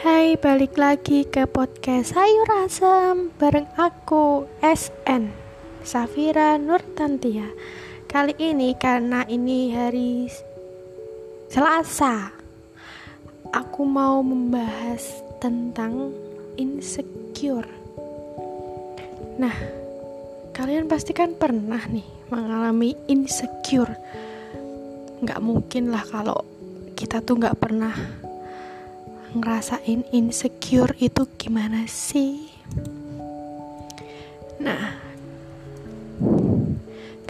Hai, balik lagi ke podcast Sayur Asam bareng aku SN Safira Nurtantia. Kali ini karena ini hari Selasa, aku mau membahas tentang insecure. Nah, kalian pasti kan pernah nih mengalami insecure. Gak mungkin lah kalau kita tuh gak pernah ngerasain insecure itu gimana sih. Nah,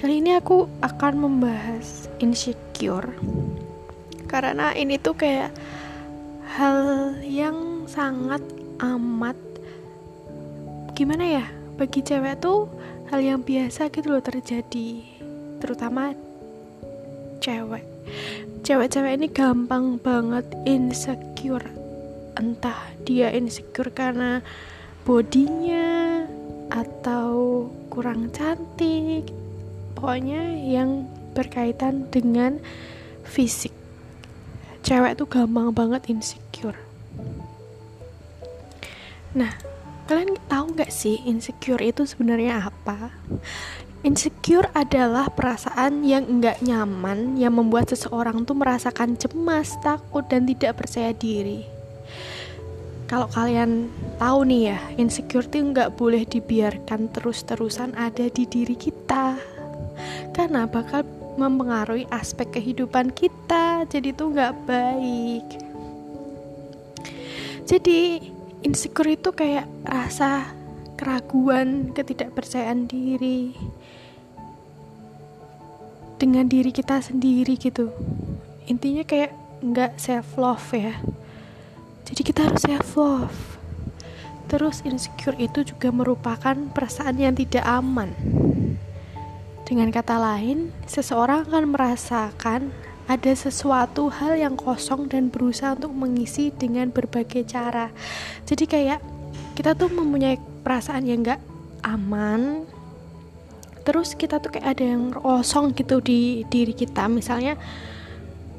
kali ini aku akan membahas insecure karena ini tuh kayak hal yang sangat amat gimana ya, bagi cewek tuh hal yang biasa gitu loh terjadi, terutama cewek-cewek ini gampang banget insecure. Entah dia insecure karena bodinya atau kurang cantik, pokoknya yang berkaitan dengan fisik. Cewek tuh gampang banget insecure. Nah, kalian tahu nggak sih insecure itu sebenarnya apa? Insecure adalah perasaan yang enggak nyaman yang membuat seseorang tuh merasakan cemas, takut, dan tidak percaya diri. Kalau kalian tahu nih ya, insecure itu enggak boleh dibiarkan terus-terusan ada di diri kita karena bakal mempengaruhi aspek kehidupan kita, jadi tuh enggak baik. Jadi insecure itu kayak rasa keraguan, ketidakpercayaan diri dengan diri kita sendiri gitu. Intinya kayak nggak self love ya. Jadi kita harus self love. Terus insecure itu juga merupakan perasaan yang tidak aman. Dengan kata lain, seseorang akan merasakan ada sesuatu hal yang kosong dan berusaha untuk mengisi dengan berbagai cara. Jadi kayak kita tuh mempunyai perasaan yang gak aman, terus kita tuh kayak ada yang kosong gitu di diri kita. Misalnya,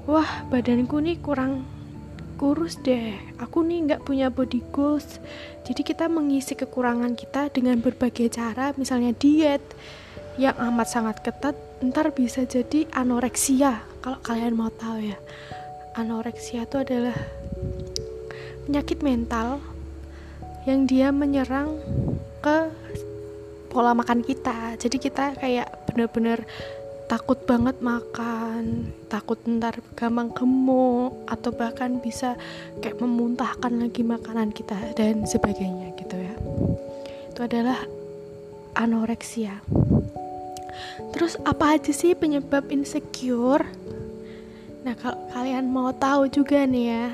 wah badanku nih kurang kurus deh, aku nih gak punya body goals. Jadi kita mengisi kekurangan kita dengan berbagai cara, misalnya diet yang amat sangat ketat, ntar bisa jadi anoreksia. Kalau kalian mau tahu ya, anoreksia itu adalah penyakit mental yang dia menyerang ke pola makan kita. Jadi kita kayak bener-bener takut banget makan, takut ntar gampang gemuk atau bahkan bisa kayak memuntahkan lagi makanan kita dan sebagainya gitu ya. Itu adalah anoreksia. Terus apa aja sih penyebab insecure? Nah, kalau kalian mau tahu juga nih ya,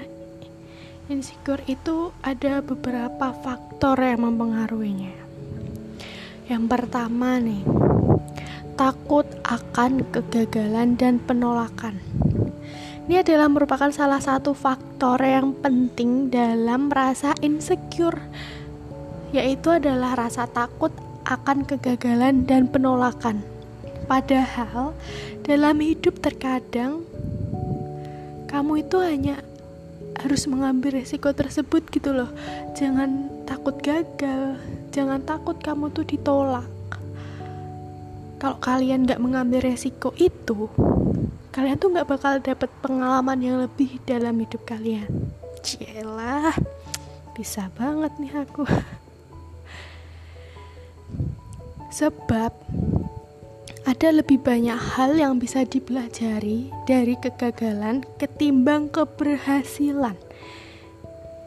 insecure itu ada beberapa faktor yang mempengaruhinya. Yang pertama nih, takut akan kegagalan dan penolakan. Ini adalah merupakan salah satu faktor yang penting dalam rasa insecure, yaitu adalah rasa takut akan kegagalan dan penolakan. Padahal dalam hidup terkadang kamu itu hanya harus mengambil resiko tersebut gitu loh. Jangan takut gagal, jangan takut kamu tuh ditolak. Kalau kalian gak mengambil resiko itu, kalian tuh gak bakal dapet pengalaman yang lebih dalam hidup kalian. Cielah, bisa banget nih aku. Sebab ada lebih banyak hal yang bisa dipelajari dari kegagalan ketimbang keberhasilan.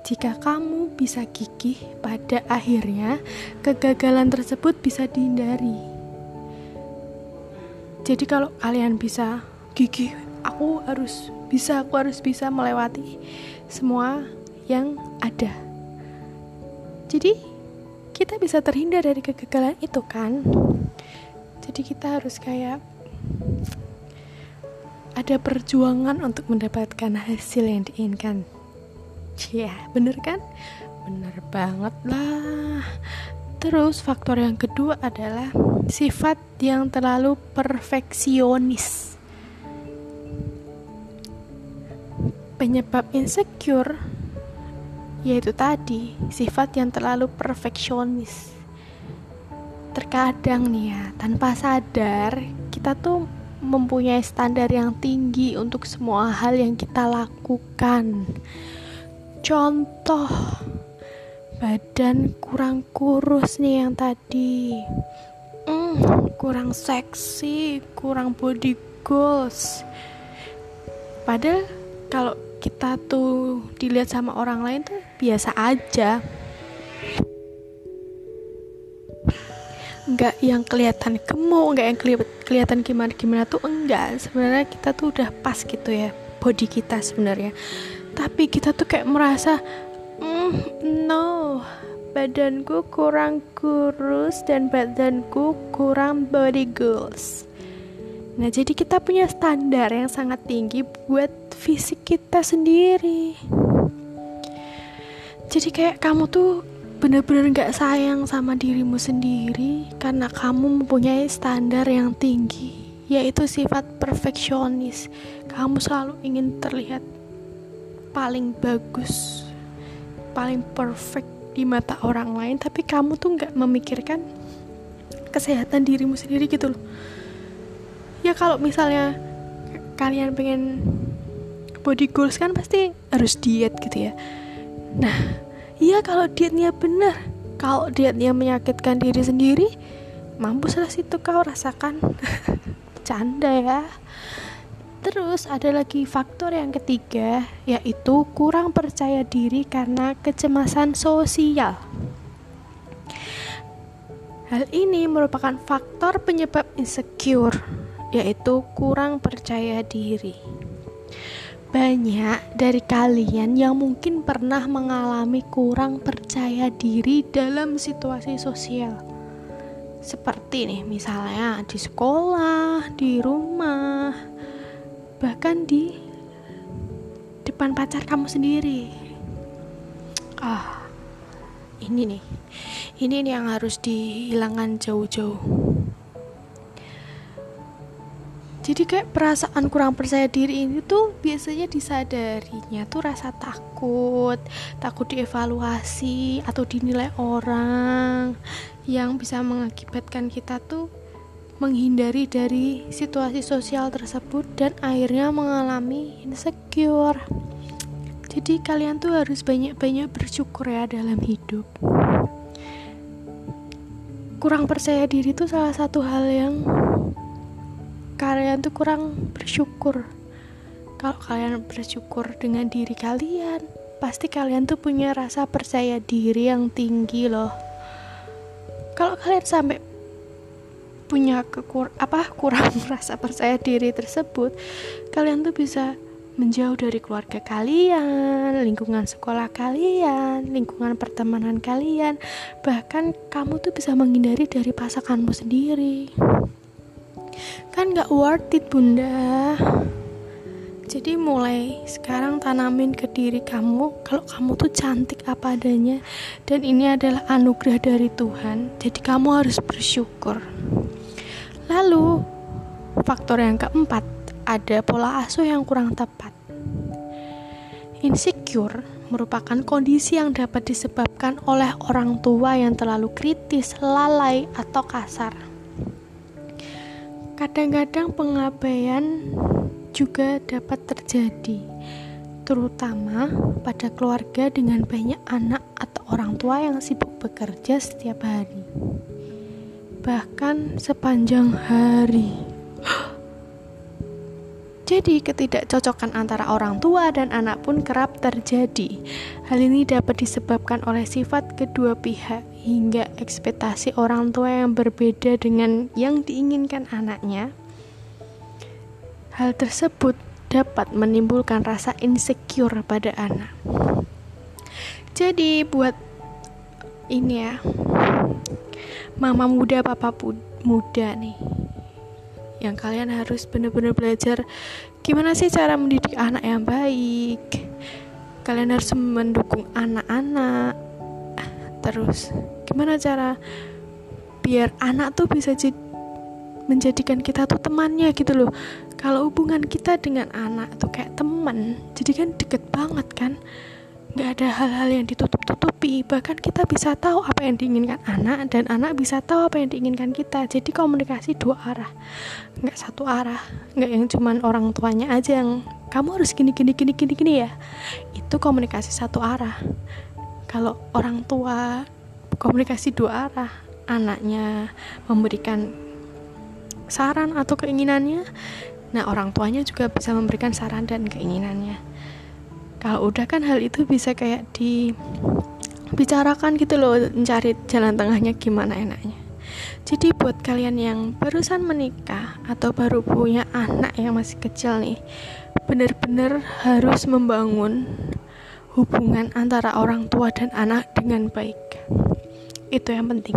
Jika kamu bisa gigih, pada akhirnya kegagalan tersebut bisa dihindari. Jadi kalau kalian bisa gigih, aku harus bisa melewati semua yang ada. Jadi kita bisa terhindar dari kegagalan itu kan. Jadi kita harus kayak ada perjuangan untuk mendapatkan hasil yang diinginkan. Ya, bener kan? Bener banget lah. Terus faktor yang kedua adalah sifat yang terlalu perfeksionis. Penyebab insecure Yaitu tadi, sifat yang terlalu perfeksionis. Terkadang nih ya, tanpa sadar kita tuh mempunyai standar yang tinggi untuk semua hal yang kita lakukan. Contoh, badan kurang kurus nih yang tadi, kurang seksi, kurang body goals. Padahal kalau kita tuh dilihat sama orang lain tuh biasa aja, enggak yang kelihatan gemuk, enggak yang kelihatan gimana-gimana tuh, enggak. Sebenarnya kita tuh udah pas gitu ya, body kita sebenarnya. Tapi kita tuh kayak merasa, no, badanku kurang kurus dan badanku kurang body goals. Nah, jadi kita punya standar yang sangat tinggi buat fisik kita sendiri. Jadi kayak kamu tuh benar-benar gak sayang sama dirimu sendiri karena kamu mempunyai standar yang tinggi, yaitu sifat perfeksionis. Kamu selalu ingin terlihat paling bagus, paling perfect di mata orang lain, tapi kamu tuh gak memikirkan kesehatan dirimu sendiri gitu loh. Ya kalau misalnya kalian pengen body goals kan pasti harus diet gitu ya. Nah, iya, kalau dietnya benar, kalau dietnya menyakitkan diri sendiri, mampuslah situ kau rasakan. Canda ya. Terus ada lagi faktor yang ketiga, yaitu kurang percaya diri karena kecemasan sosial. Hal ini merupakan faktor penyebab insecure, yaitu kurang percaya diri. Banyak dari kalian yang mungkin pernah mengalami kurang percaya diri dalam situasi sosial. Seperti nih, misalnya di sekolah, di rumah, bahkan di depan pacar kamu sendiri. Ini nih yang harus dihilangkan jauh-jauh. Jadi kayak perasaan kurang percaya diri ini tuh biasanya disadarinya tuh rasa takut dievaluasi atau dinilai orang, yang bisa mengakibatkan kita tuh menghindari dari situasi sosial tersebut dan akhirnya mengalami insecure. Jadi kalian tuh harus banyak-banyak bersyukur ya dalam hidup. Kurang percaya diri tuh salah satu hal yang kalian tuh kurang bersyukur. Kalau kalian bersyukur dengan diri kalian, pasti kalian tuh punya rasa percaya diri yang tinggi loh. Kalau kalian sampai punya kurang rasa percaya diri tersebut, kalian tuh bisa menjauh dari keluarga kalian, lingkungan sekolah kalian, lingkungan pertemanan kalian, bahkan kamu tuh bisa menghindari dari pasanganmu sendiri. Kan gak worth it bunda. Jadi mulai sekarang tanamin ke diri kamu kalau kamu tuh cantik apa adanya, dan ini adalah anugerah dari Tuhan, jadi kamu harus bersyukur. Lalu faktor yang keempat, ada pola asuh yang kurang tepat. Insecure merupakan kondisi yang dapat disebabkan oleh orang tua yang terlalu kritis, lalai, atau kasar. Kadang-kadang pengabaian juga dapat terjadi, terutama pada keluarga dengan banyak anak atau orang tua yang sibuk bekerja setiap hari, bahkan sepanjang hari. Jadi ketidakcocokan antara orang tua dan anak pun kerap terjadi. Hal ini dapat disebabkan oleh sifat kedua pihak, hingga ekspektasi orang tua yang berbeda dengan yang diinginkan anaknya. Hal tersebut dapat menimbulkan rasa insecure pada anak. Jadi buat ini ya, mama muda, papa muda nih, yang kalian harus benar-benar belajar gimana sih cara mendidik anak yang baik. Kalian harus mendukung anak-anak. Terus gimana cara biar anak tuh bisa menjadikan kita tuh temannya gitu loh. Kalau hubungan kita dengan anak tuh kayak teman, jadi kan deket banget kan. nggak ada hal-hal yang ditutup-tutupi. Bahkan kita bisa tahu apa yang diinginkan anak, dan anak bisa tahu apa yang diinginkan kita. Jadi komunikasi dua arah, nggak satu arah, nggak yang cuman orang tuanya aja yang kamu harus gini ya. Itu komunikasi satu arah. Kalau orang tua komunikasi dua arah, anaknya memberikan saran atau keinginannya, nah orang tuanya juga bisa memberikan saran dan keinginannya. Kalau udah kan hal itu bisa kayak dibicarakan gitu loh, mencari jalan tengahnya gimana enaknya. Jadi buat kalian yang barusan menikah atau baru punya anak yang masih kecil nih, benar-benar harus membangun hubungan antara orang tua dan anak dengan baik. Itu yang penting.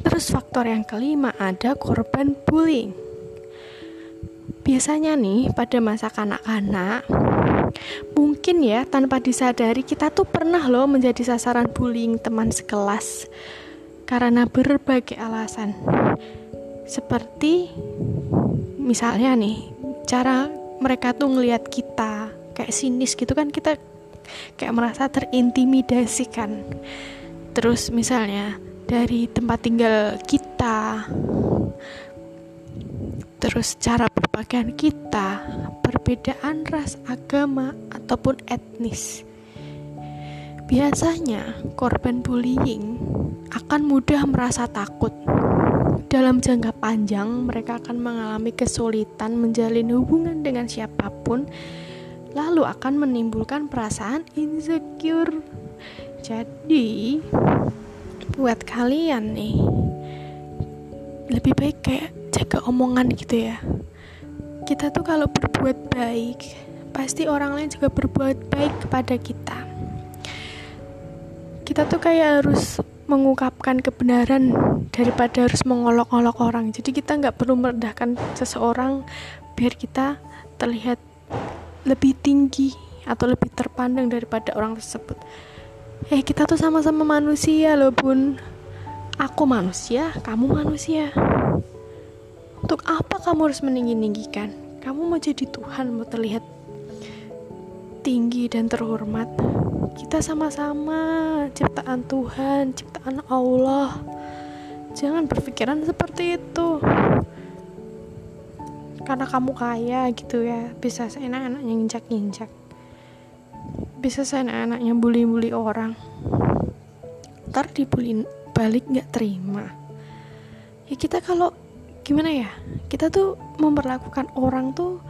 Terus faktor yang kelima ada korban bullying. Biasanya nih pada masa kanak-kanak, mungkin ya tanpa disadari kita tuh pernah loh menjadi sasaran bullying teman sekelas karena berbagai alasan. Seperti misalnya nih, cara mereka tuh ngelihat kita kayak sinis gitu kan, kita kayak merasa terintimidasi kan. Terus misalnya dari tempat tinggal kita, terus cara berpakaian kita, perbedaan ras, agama, ataupun etnis. Biasanya korban bullying akan mudah merasa takut. Dalam jangka panjang mereka akan mengalami kesulitan menjalin hubungan dengan siapapun, lalu akan menimbulkan perasaan insecure. Jadi buat kalian nih, lebih baik kayak jaga omongan gitu ya. Kita tuh kalau berbuat baik, pasti orang lain juga berbuat baik kepada kita. Kita tuh kayak harus mengungkapkan kebenaran daripada harus mengolok-olok orang. Jadi kita gak perlu merendahkan seseorang biar kita terlihat lebih tinggi atau lebih terpandang daripada orang tersebut. Kita tuh sama-sama manusia loh bun. Aku manusia, kamu manusia. Untuk apa kamu harus meninggi-ninggikan? Kamu mau jadi Tuhan, mau terlihat tinggi dan terhormat. Kita sama-sama ciptaan Tuhan, ciptaan Allah. Jangan berpikiran seperti itu. Karena kamu kaya gitu ya, bisa seenak-enaknya nginjak-nginjak, bisa seenak-enaknya bully-bully orang, ntar dibully balik gak terima ya. Kita kalau gimana ya, kita tuh memperlakukan orang tuh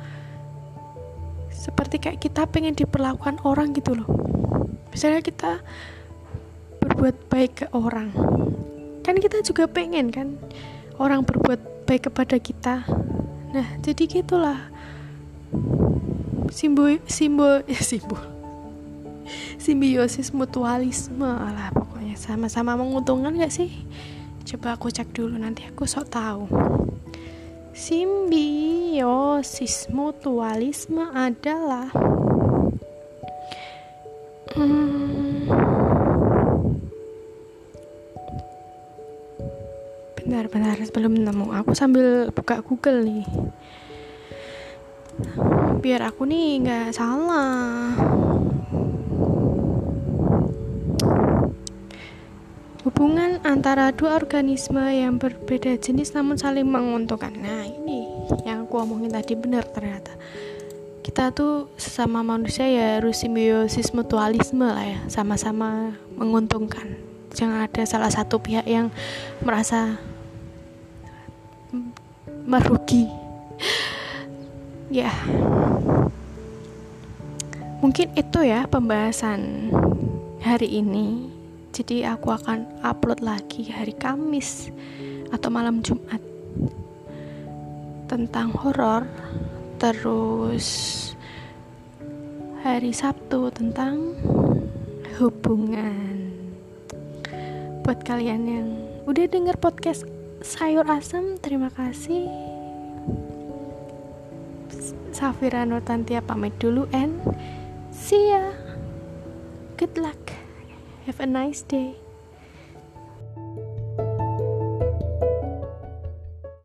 seperti kayak kita pengen diperlakukan orang gitu loh. Misalnya kita berbuat baik ke orang, kan kita juga pengen kan orang berbuat baik kepada kita. Nah jadi gitulah simbiosis mutualisme lah pokoknya, sama-sama menguntungkan gak sih? Coba aku cek dulu, nanti aku sok tahu. Simbiosis mutualisme adalah benar-benar belum nemu. Aku sambil buka Google nih biar aku nih gak salah. Hubungan antara dua organisme yang berbeda jenis namun saling menguntungkan. Nah ini yang aku omongin tadi, benar ternyata. Kita tuh sesama manusia ya harus simbiosis mutualisme lah ya, sama-sama menguntungkan. Jangan ada salah satu pihak yang merasa merugi. Ya, mungkin itu ya pembahasan hari ini. Jadi aku akan upload lagi hari Kamis atau malam Jumat tentang horor, terus hari Sabtu tentang hubungan. Buat kalian yang udah denger podcast Sayur Asam, terima kasih. Safira Nurtantia pamit dulu, and see ya. Good luck. Have a nice day.